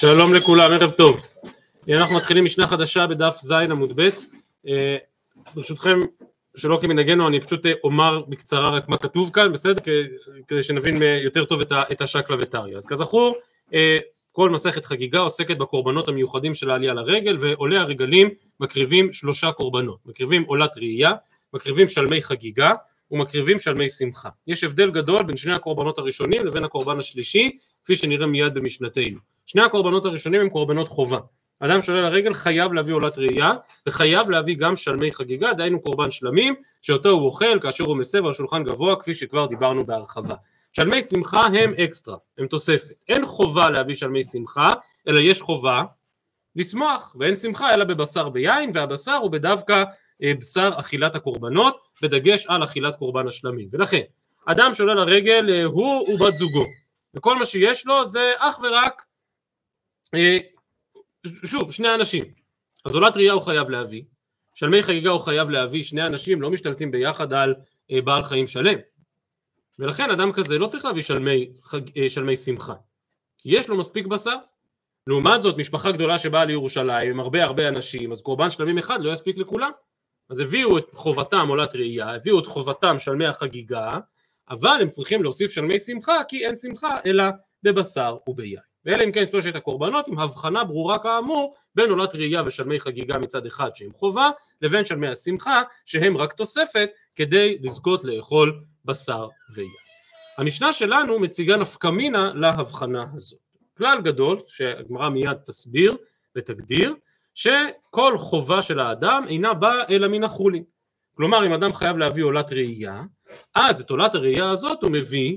שלום לכולם, ערב טוב. אנחנו מתחילים משנה חדשה בדף ז' עמוד ב'. ברשותכם, שלא כמנהגנו, אני פשוט אומר בקצרה רק מה כתוב כאן, בסדר? כדי שנבין יותר טוב את השקלא וטריא. אז כזכור, כל מסכת חגיגה עוסקת בקורבנות המיוחדים של העלייה לרגל, ועולי הרגלים מקריבים שלושה קורבנות. מקריבים עולת ראייה, מקריבים שלמי חגיגה, ומקריבים שלמי שמחה. יש הבדל גדול בין שני הקורבנות הראשונים לבין הקורבן השלישי, כפי שנראה מיד במשנתנו. שני הקורבנות הראשונים הם קורבנות חובה. אדם שעולה לרגל חייב להביא עולת ראייה, וחייב להביא גם שלמי חגיגה, דהיינו קורבן שלמים, שאותו הוא אוכל כאשר הוא מסב על שולחן גבוה, כפי שכבר דיברנו בהרחבה. שלמי שמחה הם אקסטרה, הם תוספת. אין חובה להביא שלמי שמחה, אלא יש חובה לשמוח, ואין שמחה אלא בבשר ביין, והבשר הוא בדווקא בשר אכילת הקורבנות, בדגש על אכילת קורבן השלמים. ולכן, אדם שעולה לרגל הוא ובת זוגו, וכל מה שיש לו זה אך ורק, שוב, שני אנשים. אז עולת ראייה הוא חייב להביא, שלמי חגיגה הוא חייב להביא, שני אנשים לא משתלטים ביחד על בעל חיים שלם. ולכן אדם כזה לא צריך להביא שלמי שמחה, כי יש לו מספיק בשר. לעומת זאת, משפחה גדולה שבאה לירושלים, עם הרבה אנשים, אז קורבן שלמים אחד לא יספיק לכולם. אז הביאו את חובתם עולת ראייה, הביאו את חובתם שלמי החגיגה, אבל הם צריכים להוסיף שלמי שמחה, כי אין שמחה אלא בבשר וביין. ואלה אם כן שלושת הקורבנות, עם הבחנה ברורה כאמור, בין עולת ראייה ושלמי חגיגה מצד אחד שהם חובה, לבין שלמי השמחה שהם רק תוספת כדי לזכות לאכול בשר ויין. המשנה שלנו מציגה נפקמינה להבחנה הזאת. כלל גדול שהגמרא מיד תסביר ותגדיר, שכל חובה של האדם אינה באה אלא מן החולין. כלומר, אם אדם חייב להביא עולת ראייה, אז את עולת הראייה הזאת הוא מביא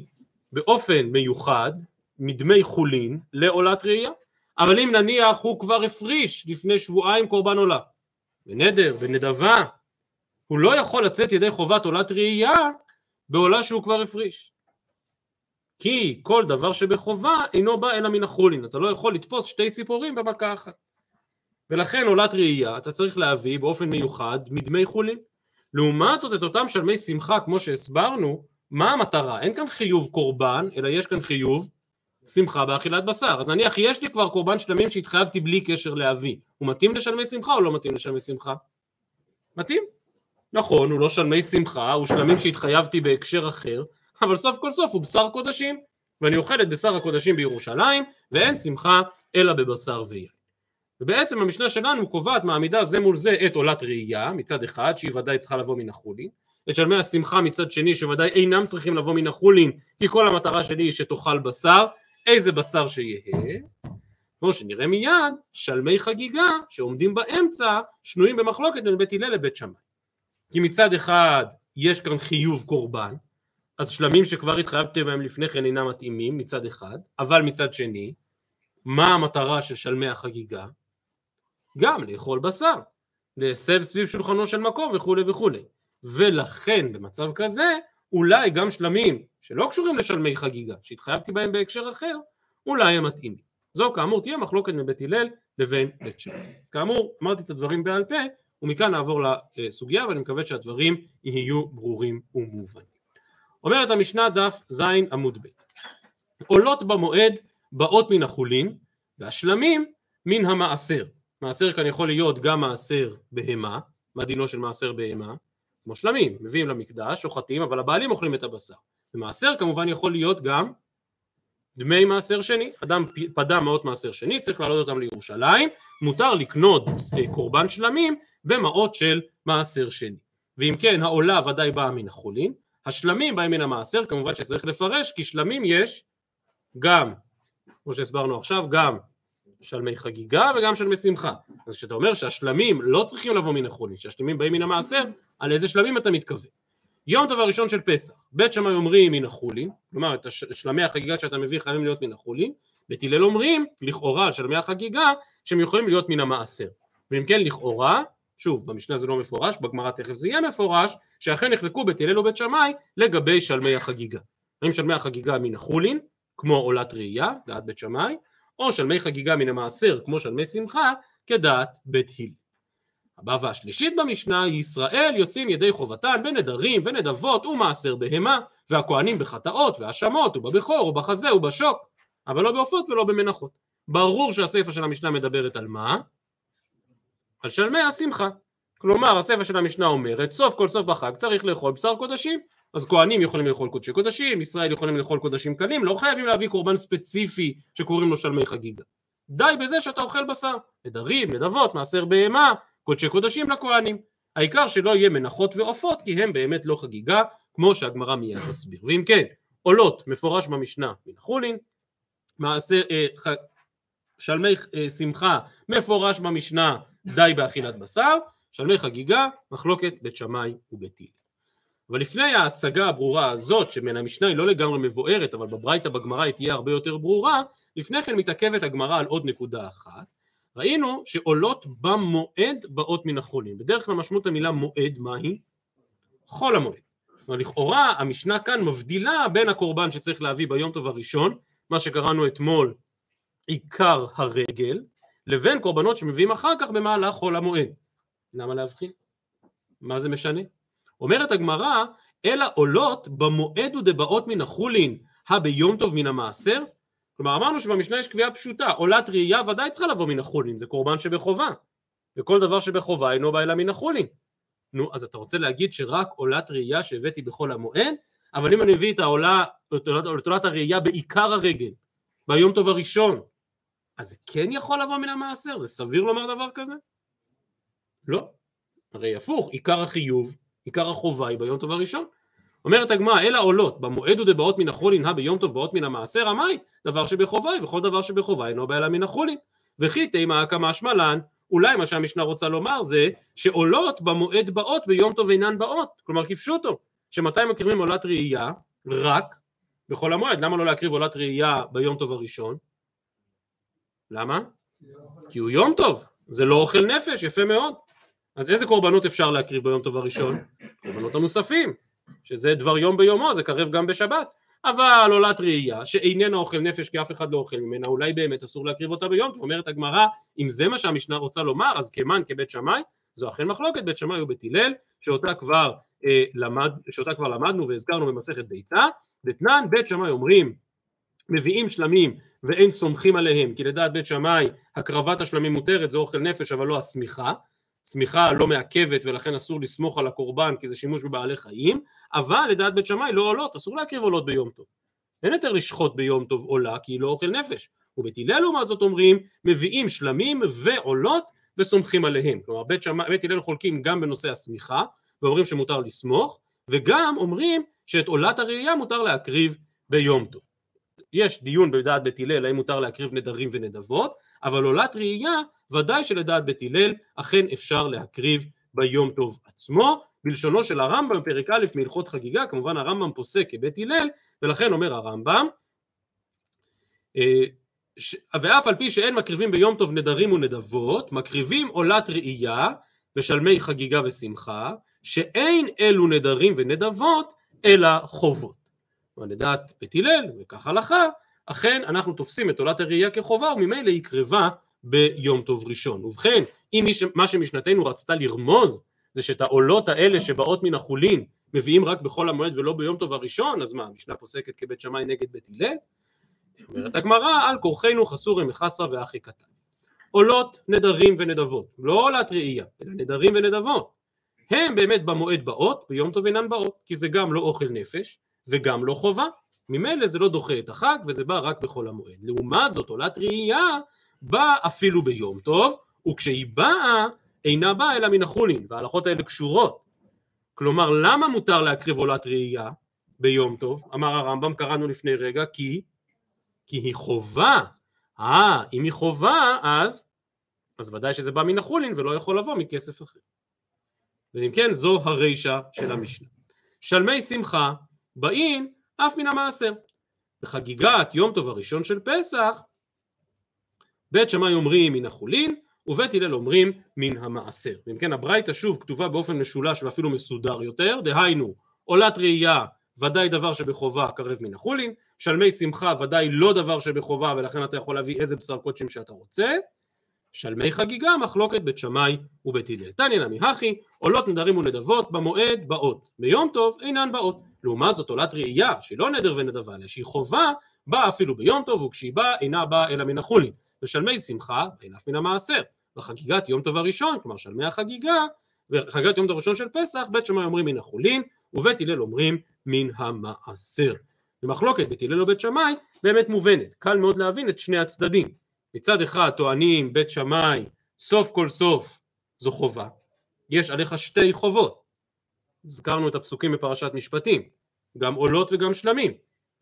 באופן מיוחד מדמי חולין לעולת ראייה. אבל אם נניח הוא כבר הפריש לפני שבועיים קורבן עולה, בנדר, בנדבה, הוא לא יכול לצאת ידי חובת עולת ראייה בעולה שהוא כבר הפריש. כי כל דבר שבחובה אינו בא אלא מן החולין. אתה לא יכול לתפוס שתי ציפורים במכה אחת. ולכן עולת ראייה אתה צריך להביא באופן מיוחד מדמי חולין. לעומת זאת את אותם שלמי שמחה, כמו שהסברנו, מה המטרה? אין כאן חיוב קורבן, אלא יש כאן חיוב שמחה באכילת בשר. אז נניח יש לי כבר קורבן שלמים שהתחייבתי בלי קשר להביא. הוא מתאים לשלמי שמחה או לא מתאים לשלמי שמחה? מתאים. נכון, הוא לא שלמי שמחה, הוא שלמים שהתחייבתי בהקשר אחר, אבל סוף כל סוף הוא בשר קודשים, ואני אוכל את בשר הקודשים בירושלים, ואין שמחה אלא בבשר ויין. ובעצם המשנה שלנו קובעת מעמידה זה מול זה את עולת ראייה מצד אחד, שהיא ודאי צריכה לבוא מן החולין, את שלמי השמחה מצד שני, שוודאי אינם צריכים לבוא מן החולין, כי כל המטרה שלי היא שתאכל בשר, איזה בשר שיהיה. כמו שנראה מיד, שלמי חגיגה שעומדים באמצע, שנויים במחלוקת בין בית הלל לבית שמאי. כי מצד אחד יש כאן חיוב קורבן, אז שלמים שכבר התחייבתם בהם לפני כן אינם מתאימים מצד אחד, אבל מצד שני, מה המטרה של שלמי החגיגה? גם לאכול בשר, להסב סביב שולחנו של מקום וכו' וכו'. ולכן במצב כזה, אולי גם שלמים שלא קשורים לשלמי חגיגה, שהתחייבתי בהם בהקשר אחר, אולי הם מתאימים. זו כאמור תהיה מחלוקת מבית הלל לבין בית שמאי. אז כאמור, אמרתי את הדברים בעל פה, ומכאן נעבור לסוגיה, ואני מקווה שהדברים יהיו ברורים ומובנים. אומרת המשנה דף ז' עמוד ב', עולות במועד באות מן החולין, והשלמים מן המעשר. מעשר כאן יכול להיות גם מעשר בהמה. מה דינו של מעשר בהמה? כמו שלמים, מביאים למקדש, שוחטים, אבל הבעלים אוכלים את הבשר. ומעשר כמובן יכול להיות גם דמי מעשר שני. אדם פדה מעות מעשר שני, צריך לעלות אותם לירושלים, מותר לקנות קורבן שלמים במעות של מעשר שני. ואם כן, העולה ודאי באה מן החולין, השלמים באים מן המעשר, כמובן שצריך לפרש, כי שלמים יש גם, כמו שהסברנו עכשיו, גם שלמי חגיגה וגם שלמי שמחה. אז כשאתה אומר שהשלמים לא צריכים לבוא מן החולין, שהשלמים באים מן המעשר, על איזה שלמים אתה מתכוון? יום טוב הראשון של פסח, בית שמאי אומרים מן החולין, כלומר את שלמי החגיגה שאתה מביא חייבים להיות מן החולין, בית הלל אומרים לכאורה שלמי החגיגה שהם יכולים להיות מן המעשר. ואם כן לכאורה, שוב, במשנה זה לא מפורש, בגמרא תכף זה יהיה מפורש, שאכן נחלקו בית הלל ובית שמאי לגבי שלמי החגיגה. האם שלמי החגיגה מן החולין, כמו עולת ראייה, דעת בית שמאי, או שלמי חגיגה מן המעשר, כמו שלמי שמחה, כדעת בית הלל. הבבא השלישית במשנה, ישראל יוצאים ידי חובתן בנדרים ונדבות ומעשר בהמה, והכהנים בחטאות והשמות ובבכור ובחזה ובשוק, אבל לא בעופות ולא במנחות. ברור שהסיפא של המשנה מדברת על מה? על שלמי השמחה. כלומר, הסיפא של המשנה אומרת, סוף כל סוף בחג צריך לאכול בשר קודשים, אז כהנים יכולים לאכול קודשי קודשים, ישראל יכולים לאכול קודשים קלים, לא חייבים להביא קורבן ספציפי שקוראים לו שלמי חגיגה. די בזה שאתה אוכל בשר, נדרים, נדבות, מעשר בהמה, קודשי קודשים לכהנים. העיקר שלא יהיה מנחות ועופות, כי הם באמת לא חגיגה, כמו שהגמרא מיד תסביר. ואם כן, עולות מפורש במשנה מן החולין, שלמי שמחה מפורש במשנה די באכילת בשר, שלמי חגיגה מחלוקת בית שמאי ובית הלל. אבל לפני ההצגה הברורה הזאת, שמן המשנה היא לא לגמרי מבוארת, אבל בברייתא בגמרא היא תהיה הרבה יותר ברורה, לפני כן מתעכבת הגמרא על עוד נקודה אחת. ראינו שעולות במועד באות מן החולין. בדרך כלל משמעות המילה מועד מהי? חול המועד. לכאורה המשנה כאן מבדילה בין הקורבן שצריך להביא ביום טוב הראשון, מה שקראנו אתמול עיקר הרגל, לבין קורבנות שמביאים אחר כך במהלך חול המועד. למה להבחין? מה זה משנה? אומרת הגמרא, אלא עולות במועד ודבאות מן החולין, הביום טוב מן המעשר. כלומר, אמרנו שבמשנה יש קביעה פשוטה, עולת ראייה ודאי צריכה לבוא מן החולין, זה קורבן שבחובה, וכל דבר שבחובה אינו בא אלא מן החולין. נו, אז אתה רוצה להגיד שרק עולת ראייה שהבאתי בכל המועד, אבל אם אני הביא את עולת הראייה בעיקר הרגל, ביום טוב הראשון, אז זה כן יכול לבוא מן המעשר? זה סביר לומר דבר כזה? לא, הרי הפוך, עיקר החיוב, עיקר החובה היא ביום טוב הראשון. אומרת הגמרא, אלא עולות, במועד ודבאות מן החולין, ביום טוב באות מן המעשר, המאי, דבר שבחובה, וכל דבר שבחובה אינו בא אלא מן החולין. וכי תימא כמשמע לן, אולי מה שהמשנה רוצה לומר זה, שעולות במועד באות ביום טוב אינן באות. כלומר, כפשוטו, שמתי מקריבים עולת ראייה? רק בכל המועד. למה לא להקריב עולת ראייה ביום טוב הראשון? למה? כי הוא יום טוב, זה לא אוכל נפש, יפה מאוד. אז איזה קורבנות אפשר להקריב ביום טוב הראשון? קורבנות המוספים, שזה דבר יום ביומו, זה קרב גם בשבת. אבל עולת ראייה, שאיננה אוכל נפש כי אף אחד לא אוכל ממנה, אולי באמת אסור להקריב אותה ביום טוב. אומרת הגמרא, אם זה מה שהמשנה רוצה לומר, אז כמן כבית שמאי, זו אכן מחלוקת בית שמאי ובית הלל, שאותה כבר למדנו והזכרנו במסכת ביצה. דתנן, בית שמאי אומרים, מביאים שלמים ואין סומכים עליהם, כי לדעת בית שמאי, הקרבת השלמים מותרת, זה אוכל נפש, אבל לא הסמיכה. סמיכה לא מעכבת ולכן אסור לסמוך על הקורבן כי זה שימוש בבעלי חיים, אבל לדעת בית שמאי לא עולות, אסור להקריב עולות ביום טוב. אין יותר לשחוט ביום טוב עולה כי היא לא אוכל נפש. ובית הלל לעומת זאת אומרים, מביאים שלמים ועולות וסומכים עליהם. כלומר בית הלל חולקים גם בנושא הסמיכה ואומרים שמותר לסמוך, וגם אומרים שאת עולת הראייה מותר להקריב ביום טוב. יש דיון בדעת בית הלל האם מותר להקריב נדרים ונדבות, אבל עולת ראייה ודאי שלדעת בית הלל אכן אפשר להקריב ביום טוב עצמו. בלשונו של הרמב"ם פרק א' מהלכות חגיגה, כמובן הרמב"ם פוסק כבית הלל, ולכן אומר הרמב"ם, ואף על פי שאין מקריבים ביום טוב נדרים ונדבות, מקריבים עולת ראייה ושלמי חגיגה ושמחה, שאין אלו נדרים ונדבות אלא חובות. לדעת בית הלל וכך הלכה, אכן אנחנו תופסים את עולת הראייה כחובה וממילא היא קרבה ביום טוב ראשון. ובכן, אם מה שמשנתנו רצתה לרמוז זה שאת העולות האלה שבאות מן החולין מביאים רק בכל המועד ולא ביום טוב הראשון, אז מה, המשנה פוסקת כבית שמאי נגד בית הלל? אומרת הגמרא, על כורחנו חסורי מחסרא והכי קטן. עולות נדרים ונדבות, לא עולת ראייה, אלא נדרים ונדבות. הם באמת במועד באות, ביום טוב אינן באות, כי זה גם לא אוכל נפש וגם לא חובה. ממילא זה לא דוחה את החג וזה בא רק בכל המועד. לעומת זאת עולת ראייה באה אפילו ביום טוב, וכשהיא באה אינה באה אלא מן החולין, וההלכות האלה קשורות. כלומר למה מותר להקריב עולת ראייה ביום טוב? אמר הרמב"ם, קראנו לפני רגע, כי היא חובה. אם היא חובה אז ודאי שזה בא מן החולין ולא יכול לבוא מכסף אחר. ואם כן, זו הרישה של המשנה. שלמי שמחה באים אף מן המעשר. בחגיגת יום טוב הראשון של פסח, בית שמאי אומרים מן החולין, ובית הלל אומרים מן המעשר. ואם כן, הברייתא שוב כתובה באופן משולש ואפילו מסודר יותר, דהיינו, עולת ראייה ודאי דבר שבחובה קרב מן החולין, שלמי שמחה ודאי לא דבר שבחובה ולכן אתה יכול להביא איזה בשר קודשים שאתה רוצה, שלמי חגיגה מחלוקת בית שמאי ובית הלל. תניא נמי הכי, עולות נדרים ונדבות במועד באות, ביום טוב אינן באות. לעומת זאת עולת ראייה, שהיא לא נדר ונדבה, אלא שהיא חובה, באה אפילו ביום טוב, וכשהיא באה, אינה באה אלא מן החולין. ושלמי שמחה, אינה מן המעשר. בחגיגת יום טוב הראשון, כלומר שלמי החגיגה, בחגיגת יום טוב הראשון של פסח, בית שמאי אומרים מן החולין, ובית הלל אומרים מן המעשר. במחלוקת בית הלל ובית שמאי באמת מובנת. קל מאוד להבין את שני הצדדים. מצד אחד טוענים בית שמאי, סוף כל סוף זו חובה. יש עליך שתי חובות. זכרנו את הפסוקים בפרשת משפטים, גם עולות וגם שלמים.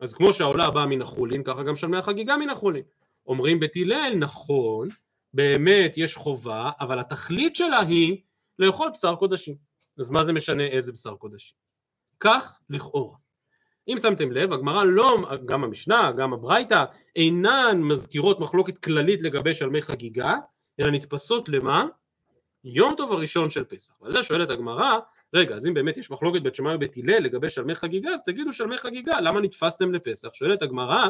אז כמו שהעולה באה מן החולין, ככה גם שלמי החגיגה מן החולין. אומרים בית הלל, נכון, באמת יש חובה, אבל התכלית שלה היא לאכול בשר קודשים. אז מה זה משנה איזה בשר קודשים? כך לכאורה. אם שמתם לב, הגמרא לא, גם המשנה, גם הברייתא, אינן מזכירות מחלוקת כללית לגבי שלמי חגיגה, אלא נתפסות למה? יום טוב הראשון של פסח. ועל זה שואלת הגמרא, רגע, אז אם באמת יש מחלוקת בית שמאי ובית הלל לגבי שלמי חגיגה, אז תגידו שלמי חגיגה, למה נתפסתם לפסח? שואלת הגמרא,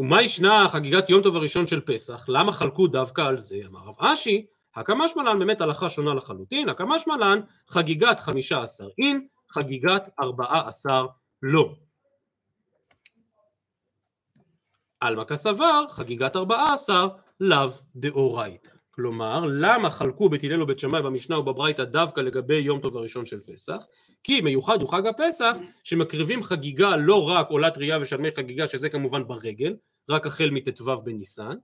ומה ישנה חגיגת יום טוב הראשון של פסח? למה חלקו דווקא על זה? אמר רב אשי, הקמשמלן באמת הלכה שונה לחלוטין, הקמשמלן חגיגת 15 אין, חגיגת 14 לא. עלמא כסבר, חגיגת 14 לאו דאורייתא. כלומר, למה חלקו בית הלל ובית שמאי במשנה ובברייתא דווקא לגבי יום טוב הראשון של פסח? כי מיוחד הוא חג הפסח שמקריבים חגיגה לא רק עולת טריה ושלמי חגיגה, שזה כמובן ברגל, רק החל מט"ו בניסן,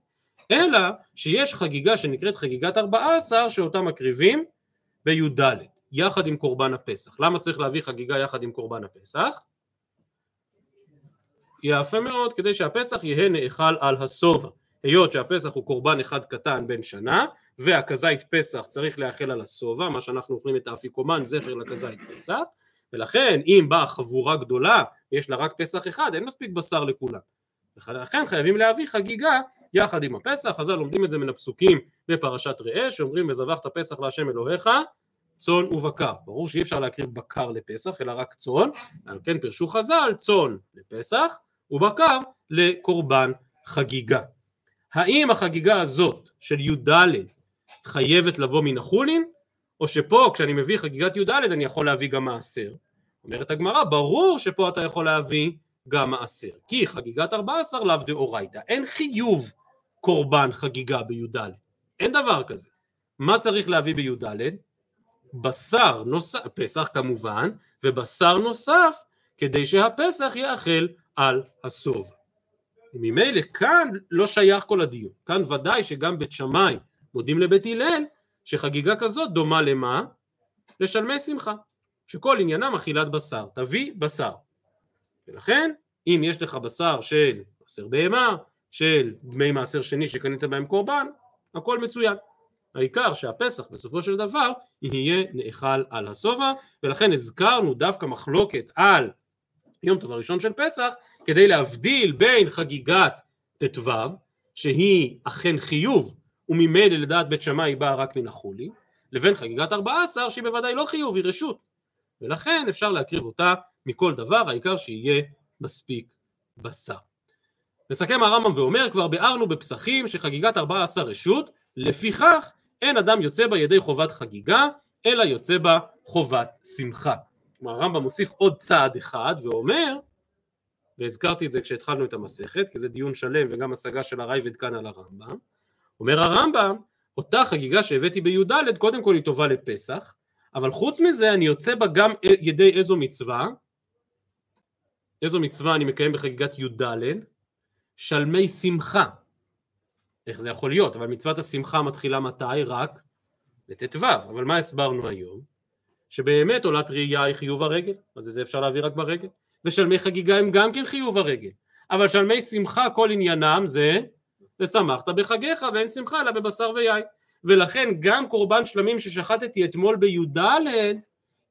אלא שיש חגיגה שנקראת חגיגת 14 שאותה מקריבים בי"ד, יחד עם קורבן הפסח. למה צריך להביא חגיגה יחד עם קורבן הפסח? יפה מאוד, כדי שהפסח יהיה נאכל על הסובה. היות שהפסח הוא קורבן אחד קטן בן שנה, והכזית פסח צריך לאכל על הסובה, מה שאנחנו אוכלים את האפיקומן, זכר לכזית פסח, ולכן אם באה חבורה גדולה, יש לה רק פסח אחד, אין מספיק בשר לכולם. ולכן חייבים להביא חגיגה יחד עם הפסח, אז לומדים את זה מן הפסוקים בפרשת ראה, שאומרים וזבחת פסח להשם אלוהיך, צאן ובקר. ברור שאי אפשר להקריב בקר לפסח, אלא רק צאן, על כן פרשו חז"ל, צאן לפסח ובקר לקורבן חגיגה. האם החגיגה הזאת של י"ד חייבת לבוא מן החולין, או שפה כשאני מביא חגיגת י"ד אני יכול להביא גם מעשר? אומרת הגמרא, ברור שפה אתה יכול להביא גם מעשר, כי חגיגת 14 לאו דאורייתא, אין חיוב קורבן חגיגה בי"ד, אין דבר כזה. מה צריך להביא בי"ד? בשר נוסף, פסח כמובן, ובשר נוסף, כדי שהפסח יאכל על הסוב. ממילא כאן לא שייך כל הדיון. כאן ודאי שגם בית שמאי מודים לבית הלל שחגיגה כזאת דומה למה? לשלמי שמחה, שכל עניינם אכילת בשר, תביא בשר. ולכן אם יש לך בשר של מעשר בהמה, של דמי מעשר שני שקנית בהם קורבן, הכל מצוין. העיקר שהפסח בסופו של דבר יהיה נאכל על הסובה, ולכן הזכרנו דווקא מחלוקת על יום טוב הראשון של פסח, כדי להבדיל בין חגיגת ט"ו, שהיא אכן חיוב, וממילא לדעת בית שמאי היא באה רק מן החולין, לבין חגיגת 14, שהיא בוודאי לא חיוב, היא רשות. ולכן אפשר להקריב אותה מכל דבר, העיקר שיהיה מספיק בשר. מסכם הרמב"ם ואומר, כבר ביארנו בפסחים שחגיגת 14 רשות, לפיכך אין אדם יוצא בה ידי חובת חגיגה, אלא יוצא בה חובת שמחה. הרמב"ם מוסיף עוד צעד אחד ואומר, והזכרתי את זה כשהתחלנו את המסכת, כי זה דיון שלם וגם השגה של הרייבד כאן על הרמב"ם, אומר הרמב"ם, אותה חגיגה שהבאתי בי"ד, קודם כל היא טובה לפסח, אבל חוץ מזה אני יוצא בה גם ידי איזו מצווה, אני מקיים בחגיגת י"ד, שלמי שמחה. איך זה יכול להיות? אבל מצוות השמחה מתחילה מתי? רק בט"ו. אבל מה הסברנו היום? שבאמת עולת טריה היא חיוב הרגל, אז זה אפשר להביא רק ברגל, ושלמי חגיגה הם גם כן חיוב הרגל, אבל שלמי שמחה כל עניינם זה ושמחת בחגיך, ואין שמחה אלא בבשר ויין, ולכן גם קורבן שלמים ששחטתי אתמול בי"ד,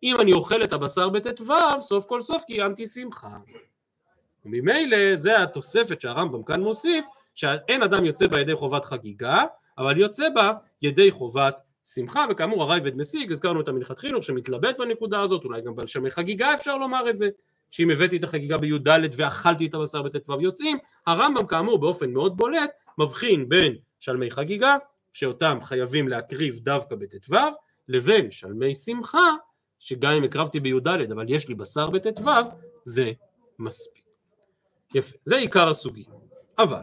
אם אני אוכל את הבשר בט"ו, סוף כל סוף קיימתי שמחה. וממילא זה התוספת שהרמב"ם כאן מוסיף, שאין אדם יוצא בה ידי חובת חגיגה, אבל יוצא בה ידי חובת שמחה, וכאמור הרייבד משיג, הזכרנו את המנחת חינוך שמתלבט בנקודה הזאת, אולי גם בשלמי חגיגה אפשר לומר את זה, שאם הבאתי את החגיגה בי"ד ואכלתי את הבשר בט"ו יוצאים. הרמב"ם כאמור באופן מאוד בולט מבחין בין שלמי חגיגה, שאותם חייבים להקריב דווקא בט"ו, לבין שלמי שמחה, שגם אם הקרבתי בי"ד אבל יש לי בשר בט"ו, זה מספיק. יפה, זה עיקר הסוגיה. אבל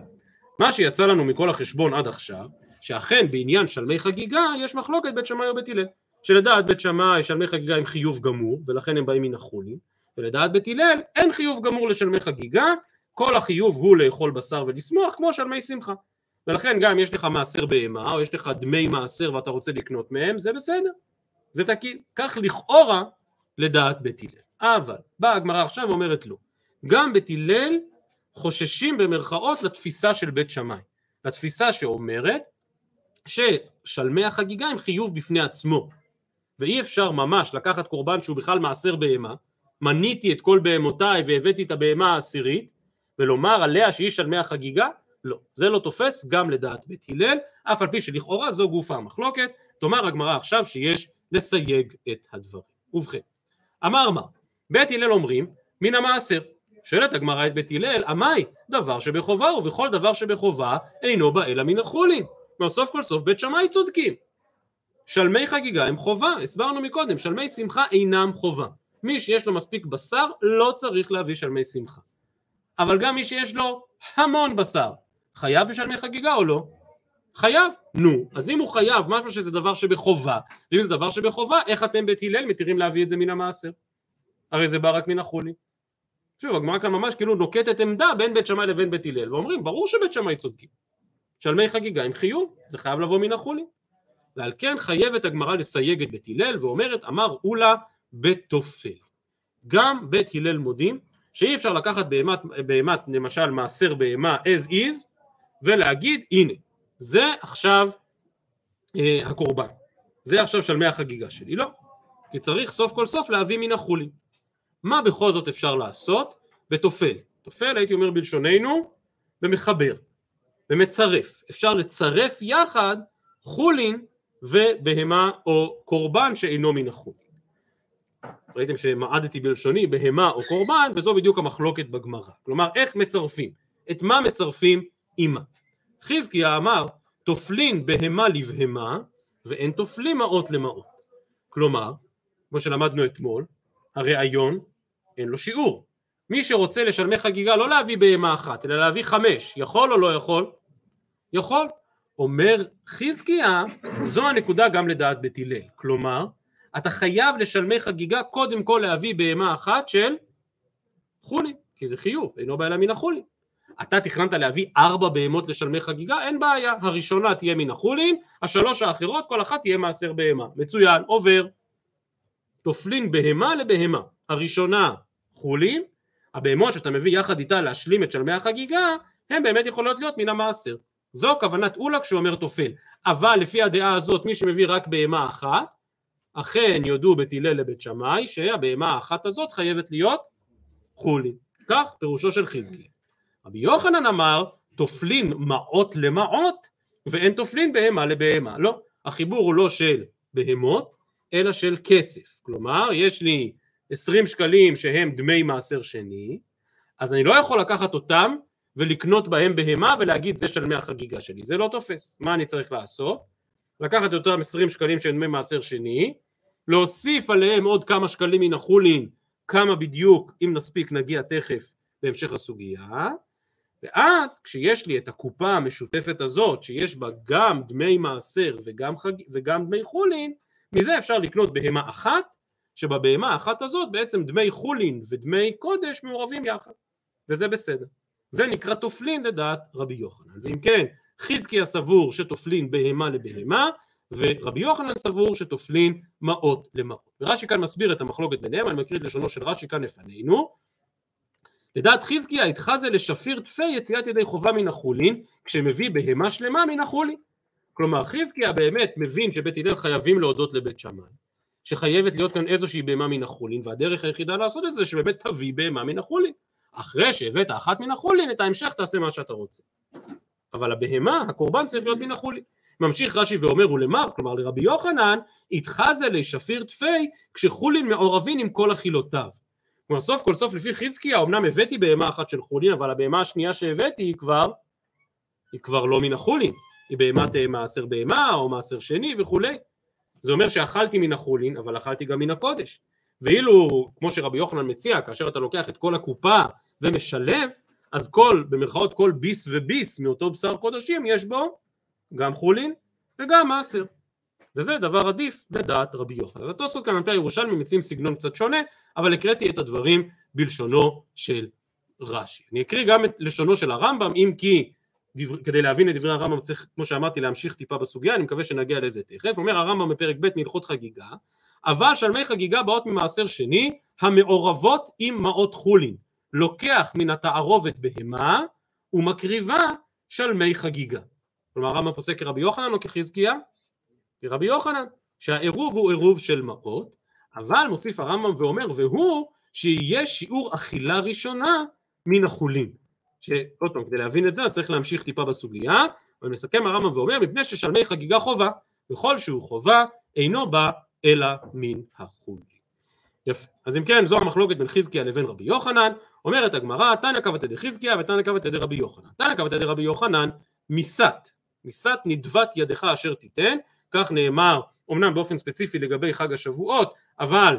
מה שיצא לנו מכל החשבון עד עכשיו, שאכן בעניין שלמי חגיגה יש מחלוקת בית שמאי ובית הלל, שלדעת בית שמאי שלמי חגיגה הם חיוב גמור, ולכן הם באים מן החולין, ולדעת בית הלל אין חיוב גמור לשלמי חגיגה, כל החיוב הוא לאכול בשר ולשמוח כמו שלמי שמחה. ולכן גם יש לך מעשר בהמה, או יש לך דמי מעשר ואתה רוצה לקנות מהם, זה בסדר, זה תקין. כך לכאורה לדעת בית הלל. אבל באה הגמרא עכשיו ואומרת לו, גם בית הלל חוששים במרכאות לתפיסה של בית שמאי, לתפיסה שאומרת ששלמי החגיגה הם חיוב בפני עצמו, ואי אפשר ממש לקחת קורבן שהוא בכלל מעשר בהמה, מניתי את כל בהמותיי והבאתי את הבהמה העשירית, ולומר עליה שהיא שלמי החגיגה, לא, זה לא תופס גם לדעת בית הלל, אף על פי שלכאורה זו גוף המחלוקת. תאמר הגמרא עכשיו שיש לסייג את הדברים. ובכן, אמר מה, בית הלל אומרים מן המעשר, שואלת הגמרא את בית הלל, אמי, דבר שבחובה ובכל דבר שבחובה אינו בא אלא מן החולין. סוף כל סוף בית שמאי צודקים, שלמי חגיגה הם חובה, הסברנו מקודם, שלמי שמחה אינם חובה, מי שיש לו מספיק בשר לא צריך להביא שלמי שמחה, אבל גם מי שיש לו המון בשר חייב בשלמי חגיגה או לא? חייב? נו, אז אם הוא חייב משהו שזה דבר שבחובה, ואם זה דבר שבחובה, איך אתם בית הלל מתירים להביא את זה מן המעשר? הרי זה בא רק מן החולין. שוב, הגמרא כאן ממש כאילו נוקטת עמדה בין בית שמאי לבין בית הלל, ואומרים, ברור שבית שמאי צודקים, שלמי חגיגה עם חיוב, זה חייב לבוא מן החולין. ועל כן חייבת הגמרא לסייג את בית הלל, ואומרת, אמר אולה בתופל. גם בית הלל מודים שאי אפשר לקחת בהמת למשל מעשר בהמה as is, ולהגיד הנה, זה עכשיו הקורבן, זה עכשיו שלמי החגיגה שלי, לא, כי צריך סוף כל סוף להביא מן החולין. מה בכל זאת אפשר לעשות? בתופל, תופל הייתי אומר בלשוננו, במחבר, במצרף, אפשר לצרף יחד חולין ובהמה או קורבן שאינו מן החולין. ראיתם שמעדתי בלשוני, בהמה או קורבן, וזו בדיוק המחלוקת בגמרא. כלומר, איך מצרפים? את מה מצרפים אימה? חזקיה אמר, תופלין בהמה לבהמה, ואין תופלים מעות למעות. כלומר, כמו שלמדנו אתמול, הרעיון אין לו שיעור. מי שרוצה לשלמי חגיגה לא להביא בהמה אחת, אלא להביא 5, יכול או לא יכול? יכול. אומר חזקיה, זו הנקודה גם לדעת בית הלל. כלומר, אתה חייב לשלמי חגיגה קודם כל להביא בהמה אחת של חולי, כי זה חיוב, אינו בעיה מן החולי. אתה תכננת להביא 4 בהמות לשלמי חגיגה, אין בעיה, הראשונה תהיה מן החולין, ה3 האחרות כל אחת תהיה מעשר בהמה, מצוין, עובר. תופלין בהמה לבהמה, הראשונה חולין, הבהמות שאתה מביא יחד איתה להשלים את שלמי החגיגה, הן באמת יכולות להיות מן המעשר. זו כוונת אולה כשאומר תופל, אבל לפי הדעה הזאת מי שמביא רק בהמה אחת, אכן יודו בית הלל לבית שמאי שהבהמה האחת הזאת חייבת להיות חולין. כך פירושו של חזקיה. רבי יוחנן אמר, תופלין מעות למעות, ואין תופלין בהמה לבהמה. לא, החיבור הוא לא של בהמות, אלא של כסף. כלומר, יש לי 20 שקלים שהם דמי מעשר שני, אז אני לא יכול לקחת אותם ולקנות בהם בהמה ולהגיד זה שלמי החגיגה שלי. זה לא תופס. מה אני צריך לעשות? לקחת אותם 20 שקלים שהם דמי מעשר שני, להוסיף עליהם עוד כמה שקלים מן החולין, כמה בדיוק, אם נספיק נגיע תכף בהמשך הסוגיה, ואז כשיש לי את הקופה המשותפת הזאת, שיש בה גם דמי מעשר וגם דמי חולין, מזה אפשר לקנות בהמה אחת, שבבהמה האחת הזאת בעצם דמי חולין ודמי קודש מעורבים יחד, וזה בסדר. זה נקרא תופלין לדעת רבי יוחנן. ואם כן, חזקיה סבור שתופלין בהמה לבהמה, ורבי יוחנן סבור שתופלין מעות למעות. ורש"י כאן מסביר את המחלוקת ביניהם, אני מקריא את לשונו של רש"י כאן לפנינו. לדעת חזקיה התחזה לשפיר תפי יציאת ידי חובה מן החולין, כשמביא בהמה שלמה מן החולין. כלומר חזקיה באמת מבין שבית הלל חייבים להודות לבית שמאי, שחייבת להיות כאן איזושהי בהמה מן החולין, והדרך היחידה לעשות את זה שבאמת תביא בהמה מן החולין. אחרי שהבאת אחת מן החולין, את ההמשך תעשה מה שאתה רוצה. אבל הבהמה, הקורבן צריך להיות מן החולין. ממשיך רש"י ואומר ולמר, כלומר לרבי יוחנן, התחזה לשפיר תפי כשחולין מעורבים עם כל אכילותיו. כלומר סוף כל סוף לפי חזקיה, אמנם הבאתי בהמה אחת של חולין, אבל הבהמה השנייה שהבאתי היא כבר לא מן החולין. היא בהמת מעשר בהמה או מעשר שני וכולי. זה אומר שאכלתי מן החולין, אבל אכלתי גם מן הקודש. ואילו, כמו שרבי יוחנן מציע, כאשר אתה לוקח את כל הקופה ומשלב, אז כל, במרכאות כל ביס וביס מאותו בשר קודשים יש בו גם חולין וגם מעשר. וזה דבר עדיף בדעת רבי יוחנן. אז התוספות כאן על פי הירושלמי מציעים סגנון קצת שונה, אבל הקראתי את הדברים בלשונו של רש"י. אני אקריא גם את לשונו של הרמב"ם, אם כי כדי להבין את דברי הרמב"ם צריך, כמו שאמרתי, להמשיך טיפה בסוגיה, אני מקווה שנגיע לזה תכף. אומר הרמב"ם בפרק ב' מהלכות חגיגה, אבל שלמי חגיגה באות ממעשר שני, המעורבות עם מעות חולין, לוקח מן התערובת בהמה ומקריבה שלמי חגיגה. כלומר הרמב"ם פוסק כרבי יוחנן או כחזקיה? כרבי יוחנן, שהעירוב הוא עירוב של מעות, אבל מוסיף הרמב"ם ואומר, והוא שיהיה שיעור אכילה ראשונה מן החולין. שעוד פעם, כדי להבין את זה, צריך להמשיך טיפה בסוגיה, ומסכם הרמב"ם ואומר, מפני ששלמי חגיגה חובה, וכל שהוא חובה, אינו בא אלא מן החולין. יפה. אז אם כן, זו המחלוקת בין חזקיה לבין רבי יוחנן, אומרת הגמרא, תנא קבא תדי חזקיה ותנא קבא תדי רבי יוחנן. תנא קבא תדי רבי יוחנן, מיסת נדבת ידך אשר תיתן, כך נאמר, אמנם באופן ספציפי לגבי חג השבועות, אבל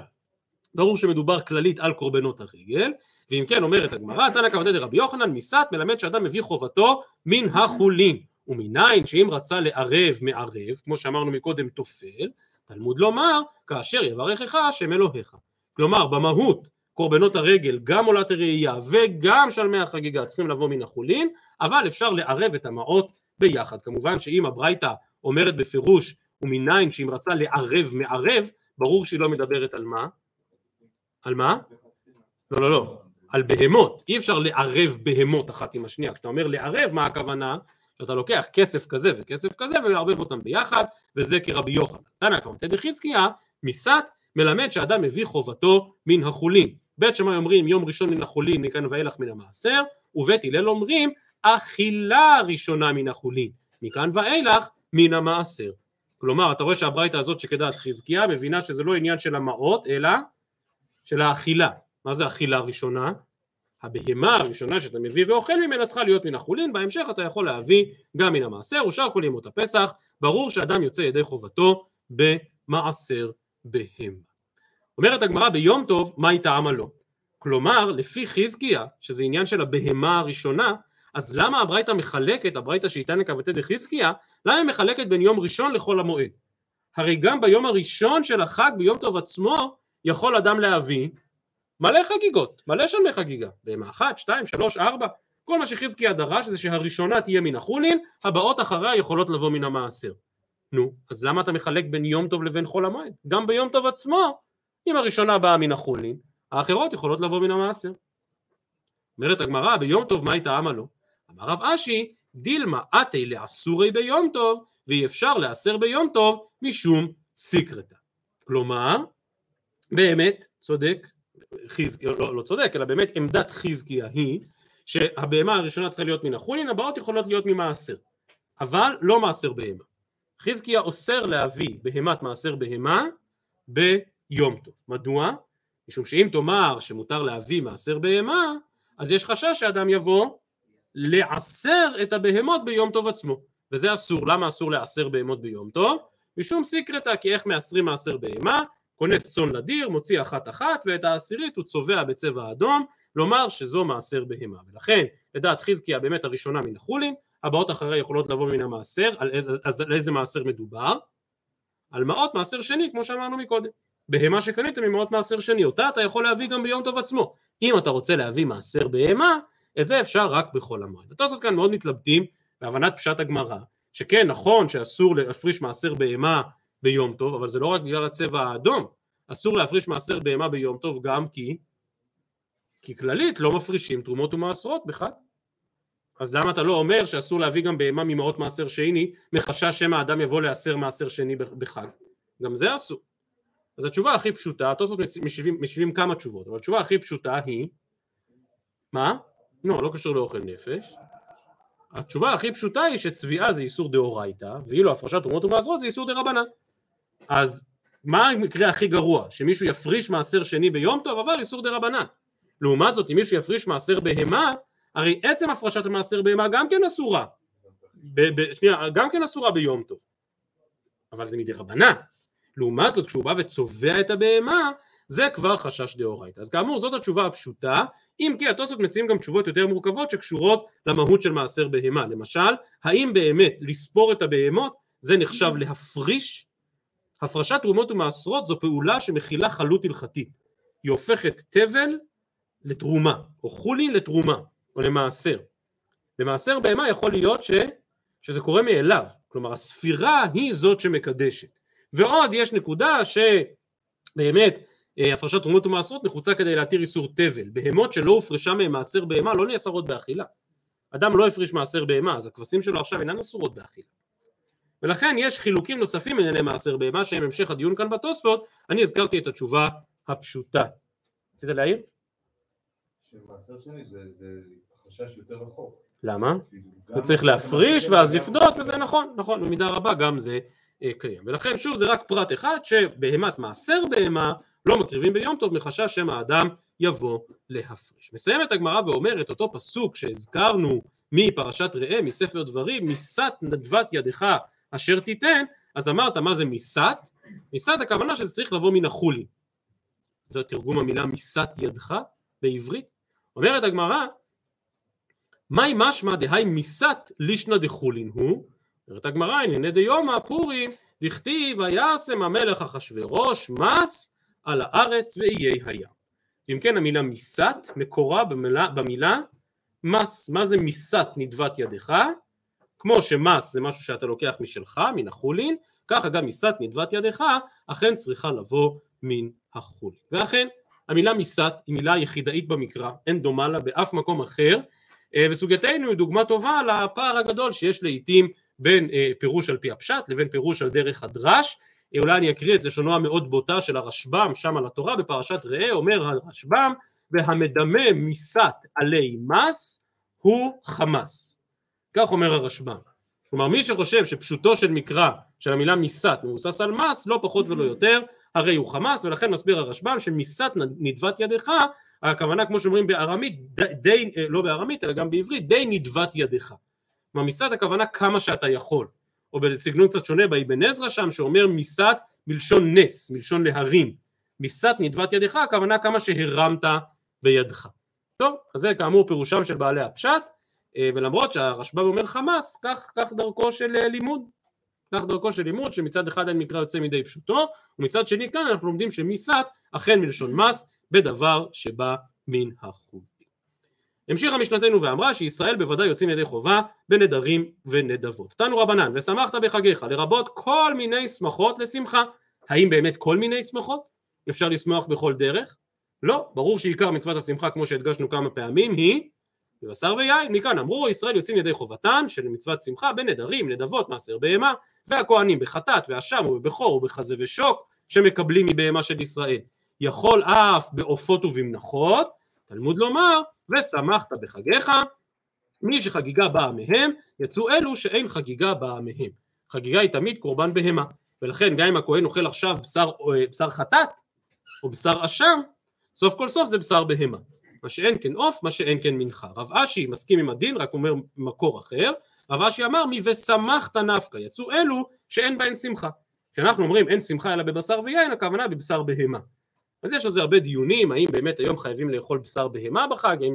ברור שמדובר כללית על קורבנות הרגל, ואם כן אומרת הגמרא, תנא קבא תדי רבי יוחנן, מיסת מלמד שאדם מביא חובתו מן החולין, ומניין שאם רצה לערב מערב, כמו שאמרנו מקודם תופל, תלמוד לומר, כאשר יברכך השם אלוהיך. כלומר, במהות, קורבנות הרגל, גם עולת הראייה וגם שלמי החגיגה צריכים לבוא מן החולין, אבל אפשר לערב את המעות ביחד. כמובן שאם הברייתא אומרת בפירוש, ומניין שאם רצה לערב מערב, ברור שהיא לא מדברת על מה? על מה? לא, לא, לא. על בהמות. אי אפשר לערב בהמות אחת עם השנייה. כשאתה אומר לערב, מה הכוונה? שאתה לוקח כסף כזה וכסף כזה ולערבב אותם ביחד, וזה כרבי יוחנן. תנא קמא תדי חזקיה, מיסת מלמד שאדם מביא חובתו מן החולין. בית שמאי אומרים יום ראשון מן החולין, מכאן ואילך מן המעשר, ובית הלל אומרים אכילה ראשונה מן החולין, מכאן ואילך מן המעשר. כלומר, אתה רואה שהברייתא הזאת שכדעת חזקיה מבינה שזה לא עניין של המעות, אלא של האכילה. מה זה אכילה ראשונה? הבהמה הראשונה שאתה מביא ואוכל ממנה צריכה להיות מן החולין, בהמשך אתה יכול להביא גם מן המעשר, ושאר חולימות הפסח, ברור שאדם יוצא ידי חובתו במעשר בהמה. אומרת הגמרא ביום טוב, מה היא טעמה לו? כלומר, לפי חזקיה, שזה עניין של הבהמה הראשונה, אז למה הברייתא מחלקת, הברייתא שהיא תנא קבא תדי חזקיה, למה היא מחלקת בין יום ראשון לחול המועד? הרי גם ביום הראשון של החג, ביום טוב עצמו, יכול אדם להביא מלא חגיגות, מלא שלמי חגיגה, בהמה 1, 2, 3, 4, כל מה שחזקיה דרש זה שהראשונה תהיה מן החולין, הבאות אחריה יכולות לבוא מן המעשר. נו, אז למה אתה מחלק בין יום טוב לבין חול המועד? גם ביום טוב עצמו, אם הראשונה באה מן החולין, האחרות יכולות לבוא מן המעשר. אומרת הגמרא, ביום טוב מה היא טעמה לו? אמר רב אשי, דילמה אתי לאסורי ביום טוב, ואי אפשר לאסר ביום טוב משום סיקרתא. כלומר, באמת, צודק, לא צודק, אלא באמת עמדת חזקיה היא, שהבהמה הראשונה צריכה להיות מן החולין, הבאות יכולות להיות ממעשר, אבל לא מעשר בהמה. חזקיה אוסר להביא בהמת מעשר בהמה ביום טוב. מדוע? משום שאם תאמר שמותר להביא מעשר בהמה, אז יש חשש שאדם יבוא לעשר את הבהמות ביום טוב עצמו, וזה אסור. למה אסור לעשר בהמות ביום טוב? משום סיקרתא, כי איך מעשרים מעשר בהמה? כונס צאן לדיר, מוציא אחת אחת, ואת העשירית הוא צובע בצבע אדום, לומר שזו מעשר בהמה. ולכן, לדעת חזקיה באמת הראשונה מן החולין, הבאות אחרי יכולות לבוא מן המעשר. אז על איזה מעשר מדובר? על מעות מעשר שני, כמו שאמרנו מקודם. בהמה שקניתם ממעות מעשר שני, אותה אתה יכול להביא גם ביום טוב עצמו. אם אתה רוצה להביא מעשר בהמה, את זה אפשר רק בחול המועד. התוספות כאן מאוד מתלבטים בהבנת פשט הגמרא, שכן נכון שאסור להפריש מעשר בהמה ביום טוב, אבל זה לא רק בגלל הצבע האדום. אסור להפריש מעשר בהמה ביום טוב גם כי כללית לא מפרישים תרומות ומעשרות בכלל. אז למה אתה לא אומר שאסור להביא גם בהמה ממעות מעשר שני, מחשש שמא האדם יבוא לעשר מעשר שני בחג? גם זה אסור. אז התשובה הכי פשוטה, התוספות משיבים כמה תשובות, אבל התשובה הכי פשוטה היא, מה? לא קשור לאוכל נפש. התשובה הכי פשוטה היא שצביעה זה איסור דאורייתא, ואילו הפרשת תרומות ומעשרות זה איסור דרבנן. אז מה המקרה הכי גרוע? שמישהו יפריש מעשר שני ביום טוב, אבל איסור דרבנן. לעומת זאת, אם מישהו יפריש מעשר בהמה, הרי עצם הפרשת מעשר בהמה גם כן אסורה. גם כן אסורה ביום טוב. אבל זה מדרבנן. לעומת זאת, כשהוא בא וצובע את הבהמה, זה כבר חשש דאורייתא. אז כאמור זאת התשובה הפשוטה, אם כי התוספות מציעים גם תשובות יותר מורכבות שקשורות למהות של מעשר בהמה. למשל, האם באמת לספור את הבהמות זה נחשב להפריש? הפרשת תרומות ומעשרות זו פעולה שמכילה חלות הלכתית, היא הופכת תבל לתרומה, או חולין לתרומה, או למעשר. במעשר בהמה יכול להיות שזה קורה מאליו, כלומר הספירה היא זאת שמקדשת. ועוד יש נקודה שבאמת הפרשת תרומות ומעשרות נחוצה כדי להתיר איסור תבל. בהמות שלא הופרשה מהם מעשר בהמה לא נאסרות באכילה. אדם לא הפריש מעשר בהמה, אז הכבשים שלו עכשיו אינן אסורות באכילה. ולכן יש חילוקים נוספים בענייני מעשר בהמה שהם המשך הדיון כאן בתוספות. אני הזכרתי את התשובה הפשוטה. רצית להעיר? שמעשר שני זה חשש יותר רחוק. למה? הוא צריך להפריש ואז לפדות, וזה נכון, נכון, במידה רבה גם זה קיים. ולכן שוב זה רק פרט אחד שבהמת מעשר בהמה לא מקריבים ביום טוב מחשש שם האדם יבוא להפריש. מסיימת הגמרא ואומרת אותו פסוק שהזכרנו מפרשת ראה, מספר דברים, מיסת נדבת ידך אשר תיתן. אז אמרת מה זה מיסת? מיסת הכוונה שזה צריך לבוא מן החולין. זה תרגום המילה מיסת ידך בעברית. אומרת הגמרא מהי משמע דהי מיסת לישנא דחולין הוא? אומרת הגמרא, הנה דיומא פורים דכתיב וישם המלך אחשוורוש מס על הארץ ואיי הים. אם כן המילה מיסת מקורה במילה מס. מה זה מיסת נדבת ידך? כמו שמס זה משהו שאתה לוקח משלך, מן החולין, ככה גם מיסת נדבת ידך אכן צריכה לבוא מן החולין. ואכן המילה מיסת היא מילה יחידאית במקרא, אין דומה לה באף מקום אחר, וסוגייתנו היא דוגמה טובה לפער הגדול שיש לעיתים בין פירוש על פי הפשט לבין פירוש על דרך הדרש. אולי אני אקריא את לשונו המאוד בוטה של הרשב"ם שם על התורה בפרשת ראה. אומר הרשב"ם, והמדמה מיסת עלי מס הוא חמס. כך אומר הרשב"ם. כלומר מי שחושב שפשוטו של מקרא של המילה מיסת מבוסס על מס, לא פחות ולא יותר, הרי הוא חמס. ולכן מסביר הרשב"ם שמיסת נדבת ידך, הכוונה כמו שאומרים בארמית, די, לא בארמית אלא גם בעברית, די נדבת ידך. מיסת הכוונה כמה שאתה יכול, או בסגנון קצת שונה באבן עזרא שם שאומר מיסת מלשון נס, מלשון להרים. מיסת נדבת ידך הכוונה כמה שהרמת בידך. טוב, אז זה כאמור פירושם של בעלי הפשט, ולמרות שהרשב"ם אומר חמס, כך דרכו של לימוד, כך דרכו של לימוד שמצד אחד אין מקרא יוצא מדי פשוטו, ומצד שני כאן אנחנו לומדים שמיסת אכן מלשון מס, בדבר שבא מן החוץ. המשיכה משנתנו ואמרה שישראל בוודאי יוצאים ידי חובה בנדרים ונדבות. תנו רבנן, ושמחת בחגיך, לרבות כל מיני שמחות לשמחה. האם באמת כל מיני שמחות? אפשר לשמוח בכל דרך? לא, ברור שעיקר מצוות השמחה כמו שהדגשנו כמה פעמים היא בבשר ויין. מכאן אמרו ישראל יוצאים ידי חובתן של מצוות שמחה בנדרים, נדבות, מעשר בהמה, והכהנים בחטאת ואשם ובבכור ובחזה ושוק שמקבלים מבהמה של ישראל. יכול אף בעופות ובמנחות. תלמוד לומר ושמחת בחגיך, מי שחגיגה באה מהם, יצאו אלו שאין חגיגה באה מהם. חגיגה היא תמיד קורבן בהמה, ולכן גם אם הכהן אוכל עכשיו בשר חטאת או בשר אשם, סוף כל סוף זה בשר בהמה, מה שאין כן עוף, מה שאין כן מנחה. רב אשי מסכים עם הדין, רק אומר מקור אחר. רב אשי אמר מי ושמחת נפקא, יצאו אלו שאין בהן שמחה. כשאנחנו אומרים אין שמחה אלא בבשר ויין, הכוונה בבשר בהמה. אז יש על זה הרבה דיונים, האם באמת היום חייבים לאכול בשר בהמה בחג, האם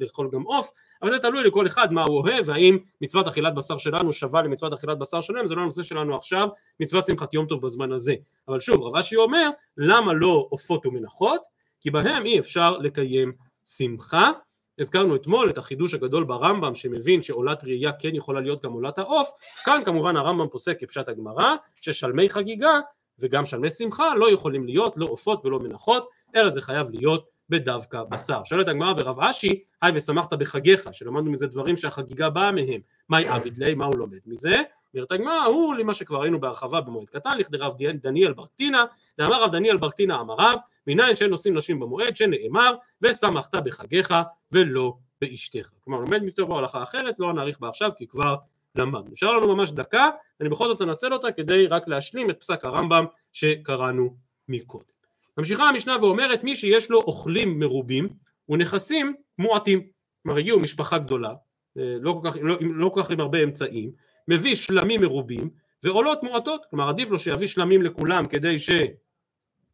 לאכול גם עוף, אבל זה תלוי לכל אחד מה הוא אוהב, האם מצוות אכילת בשר שלנו שווה למצוות אכילת בשר שלהם, זה לא הנושא שלנו עכשיו, מצוות שמחת יום טוב בזמן הזה. אבל שוב, רב אשי אומר, למה לא עופות ומנחות? כי בהם אי אפשר לקיים שמחה. הזכרנו אתמול את החידוש הגדול ברמב"ם שמבין שעולת ראייה כן יכולה להיות גם עולת העוף, כאן כמובן הרמב"ם פוסק כפשט הגמרא, ששלמי חגיגה וגם שלמי שמחה לא יכולים להיות לא עופות ולא מנחות, אלא זה חייב להיות בדווקא בשר. שואלת הגמרא ורב אשי, היי ושמחת בחגיך, שלמדנו מזה דברים שהחגיגה באה מהם, מהי עביד לי, מה הוא לומד מזה? אומרת הגמרא, הוא למה שכבר ראינו בהרחבה במועד קטן, לכדי רב דניאל ברקטינה, דאמר רב דניאל ברקטינה אמריו, מניין שאין נושאים נשים במועד, שנאמר ושמחת בחגיך ולא באשתך. כלומר, לומד מתוך הלכה אחרת, לא נאריך בה עכשיו כי כבר למדנו. נשאר לנו ממש דקה, אני בכל זאת אנצל אותה כדי רק להשלים את פסק הרמב"ם שקראנו מקודם. ממשיכה המשנה ואומרת מי שיש לו אוכלים מרובים ונכסים מועטים. כלומר הגיעו משפחה גדולה, לא כל כך עם הרבה אמצעים, מביא שלמים מרובים ועולות מועטות. כלומר עדיף לו שיביא שלמים לכולם כדי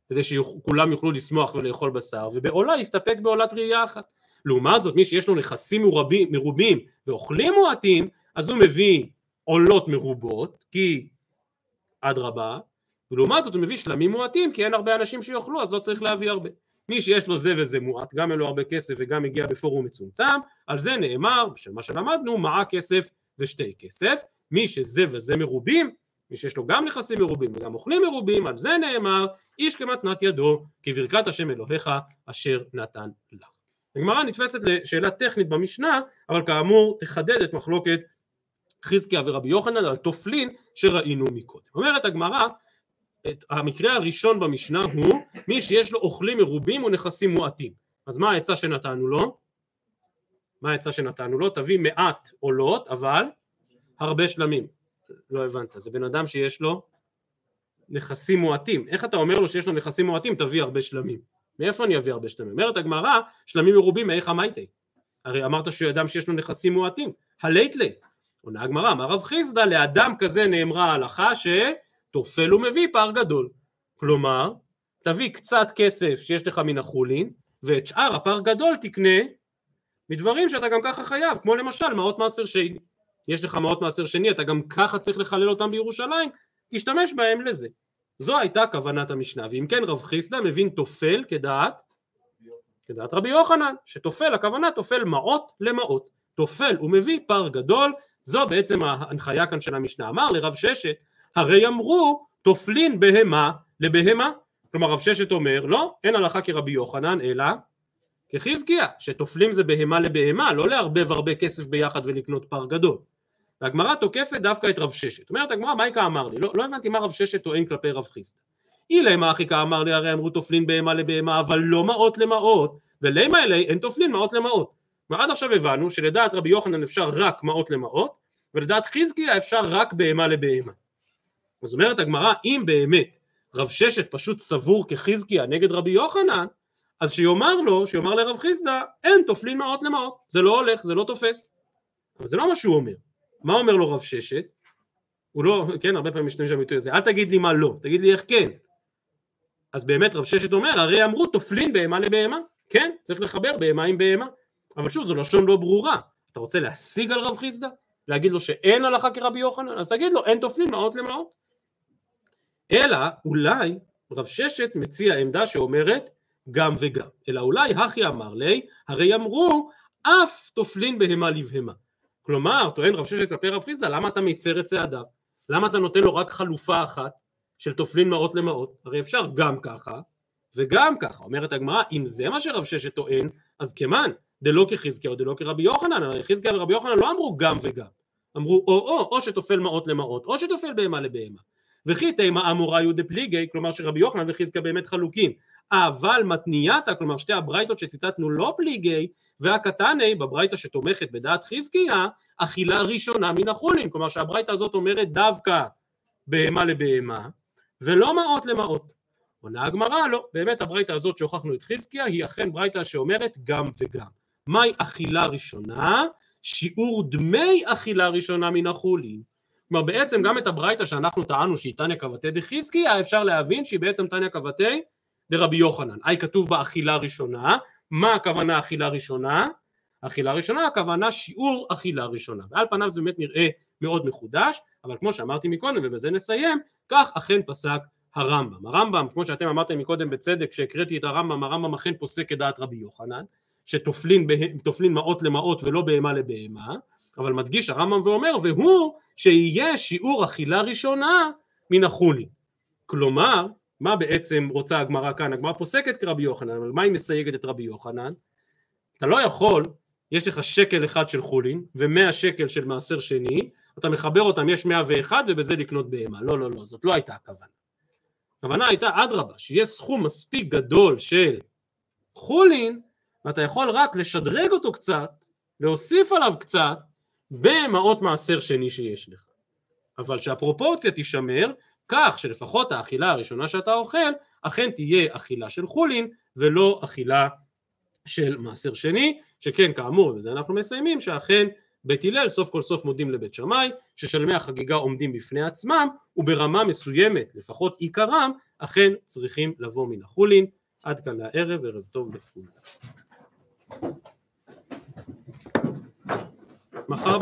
כדי שכולם יוכלו לשמוח ולאכול בשר, ובעולה יסתפק בעולת ראייה אחת. לעומת זאת, מי שיש לו נכסים מרובים ואוכלים מועטים, אז הוא מביא עולות מרובות, כי עד רבה, ולעומת זאת הוא מביא שלמים מועטים, כי אין הרבה אנשים שיוכלו, אז לא צריך להביא הרבה. מי שיש לו זה וזה מועט, גם אין לו הרבה כסף וגם הגיע בפורום מצומצם, על זה נאמר, של מה שלמדנו, מעה כסף ושתי כסף. מי שזה וזה מרובים, מי שיש לו גם נכסים מרובים וגם אוכלים מרובים, על זה נאמר, איש כמתנת ידו, כי ברכת השם אלוהיך אשר נתן לך. הגמרא נתפסת לשאלה טכנית במשנה, אבל כאמור תחדד את מחלוקת חזקיה ורבי יוחנן על תופלין שראינו מקודם. אומרת הגמרא, המקרה הראשון במשנה הוא מי שיש לו אוכלים מרובים ונכסים מועטים. אז מה העצה שנתנו לו? תביא מעט עולות, אבל הרבה שלמים. לא הבנת, זה בן אדם שיש לו נכסים מועטים. איך אתה אומר לו שיש לו נכסים מועטים? תביא הרבה שלמים. מאיפה אני אביא הרבה שלמים? אומרת הגמרא, שלמים מרובים מאיך המייטי. הרי אמרת שאדם שיש לו נכסים מועטים. הלייטלי. עונה הגמרא, אמר רב חיסדא, לאדם כזה נאמרה ההלכה שתופל ומביא פער גדול. כלומר, תביא קצת כסף שיש לך מן החולין, ואת שאר הפער גדול תקנה מדברים שאתה גם ככה חייב, כמו למשל מעות מעשר שני. יש לך מעות מעשר שני, אתה גם ככה צריך לחלל אותם בירושלים, תשתמש בהם לזה. זו הייתה כוונת המשנה, ואם כן רב חיסדא מבין תופל כדעת רבי יוחנן, שתופל, הכוונה תופל מעות למעות, תופל ומביא פער גדול, זו בעצם ההנחיה כאן של המשנה. אמר לרב ששת, הרי אמרו תופלין בהמה לבהמה, כלומר רב ששת אומר, לא, אין הלכה כרבי יוחנן, אלא כחזקיה, שתופלים זה בהמה לבהמה, לא לערבב הרבה כסף ביחד ולקנות פער גדול. והגמרא תוקפת דווקא את רב ששת. אומרת הגמרא, מייקה אמר לי, לא הבנתי מה רב ששת טוען כלפי רב חיסדא. אילי מה אחיקה אמר לי, הרי אמרו תופלין בהמה לבהמה, אבל לא מעות למעות, ולמה אלי אין תופלין מעות למעות. ועד עכשיו הבנו שלדעת רבי יוחנן אפשר רק מעות למעות, ולדעת חזקיה אפשר רק בהמה לבהמה. אז אומרת הגמרא, אם באמת רב ששת פשוט סבור כחזקיה נגד רבי יוחנן, אז שיאמר לרב חיסדא, אין תופלין מעות למעות, זה לא הולך, זה לא תופס. אבל זה לא מה שהוא אומר. מה אומר לו רב ששת? הוא לא, כן, הרבה פעמים משתמשים בביטוי הזה, אל תגיד לי מה לא, תגיד לי איך כן. אז באמת רב ששת אומר, הרי אמרו תופלין בהמה לבהמה, כן, צריך לחבר בהמה עם בהמה. אבל שוב, זו לשון לא ברורה. אתה רוצה להשיג על רב חיסדא? להגיד לו שאין הלכה כרבי יוחנן? אז תגיד לו, אין תופלין מעות למעות. אלא, אולי, רב ששת מציע עמדה שאומרת, גם וגם, אלא אולי הכי אמר לי, הרי אמרו, אף תופלין בהמה לבהמה. כלומר, טוען רב ששת כלפי רב חיסדא, למה אתה מייצר את צעדיו? למה אתה נותן לו רק חלופה אחת, של תופלין מעות למעות? הרי אפשר גם ככה, וגם ככה. אומרת הגמרא, אם זה מה שרב ששת טוען, אז כמן, דלא כחזקיה, או דלא כרבי יוחנן, הרי חזקיה ורבי יוחנן לא אמרו גם וגם, אמרו או שתופל מעות למעות, או שתופל בהמה לבהמה. וכי תימא אמוראי ודפליגי, כלומר שרבי יוחנן וחזקיה באמת חלוקים, אבל מתנייתה, כלומר שתי הברייתות שציטטנו לא פליגי, והקטני בברייתה שתומכת בדעת חזקיה, אכילה ראשונה מן החולין, כלומר שהברייתה הזאת אומרת דווקא בהמה לבהמה, ולא מעות למעות. עונה הגמרא, לא, באמת הברייתה הזאת שהוכחנו את חזקיה, היא אכן ברייתה שאומרת גם וגם. מהי אכילה ראשונה? שיעור דמי אכילה ראשונה מן החולין. כלומר בעצם גם את הברייתא שאנחנו טענו שהיא תניא קבתי דחזקיה, אפשר להבין שהיא בעצם תניא קבתי דרבי יוחנן. אי כתוב בה אכילה ראשונה, מה הכוונה אכילה ראשונה? אכילה ראשונה הכוונה שיעור אכילה ראשונה, ועל פניו זה באמת נראה מאוד מחודש, אבל כמו שאמרתי מקודם ובזה נסיים, כך אכן פסק הרמב"ם. הרמב"ם, כמו שאתם אמרתם מקודם בצדק שהקראתי את הרמב"ם, הרמב"ם אכן פוסק כדעת רבי יוחנן, שתופלין מעות למעות ולא בהמה לבהמה, אבל מדגיש הרמב"ם ואומר, והוא שיהיה שיעור אכילה ראשונה מן החולין. כלומר, מה בעצם רוצה הגמרא כאן? הגמרא פוסקת כרבי יוחנן, אבל מה היא מסייגת את רבי יוחנן? אתה לא יכול, יש לך שקל אחד של חולין, ומאה שקל של מעשר שני, אתה מחבר אותם, יש 101, ובזה לקנות בהמה. לא, לא, לא, זאת לא הייתה הכוונה. הכוונה הייתה אדרבה, שיהיה סכום מספיק גדול של חולין, ואתה יכול רק לשדרג אותו קצת, להוסיף עליו קצת, במעות מעשר שני שיש לך. אבל שהפרופורציה תישמר, כך שלפחות האכילה הראשונה שאתה אוכל, אכן תהיה אכילה של חולין, ולא אכילה של מעשר שני, שכן כאמור, ובזה אנחנו מסיימים, שאכן בית הלל סוף כל סוף מודים לבית שמאי, ששלמי החגיגה עומדים בפני עצמם, וברמה מסוימת, לפחות עיקרם, אכן צריכים לבוא מן החולין. עד כאן לערב, ערב טוב לכולם. מחר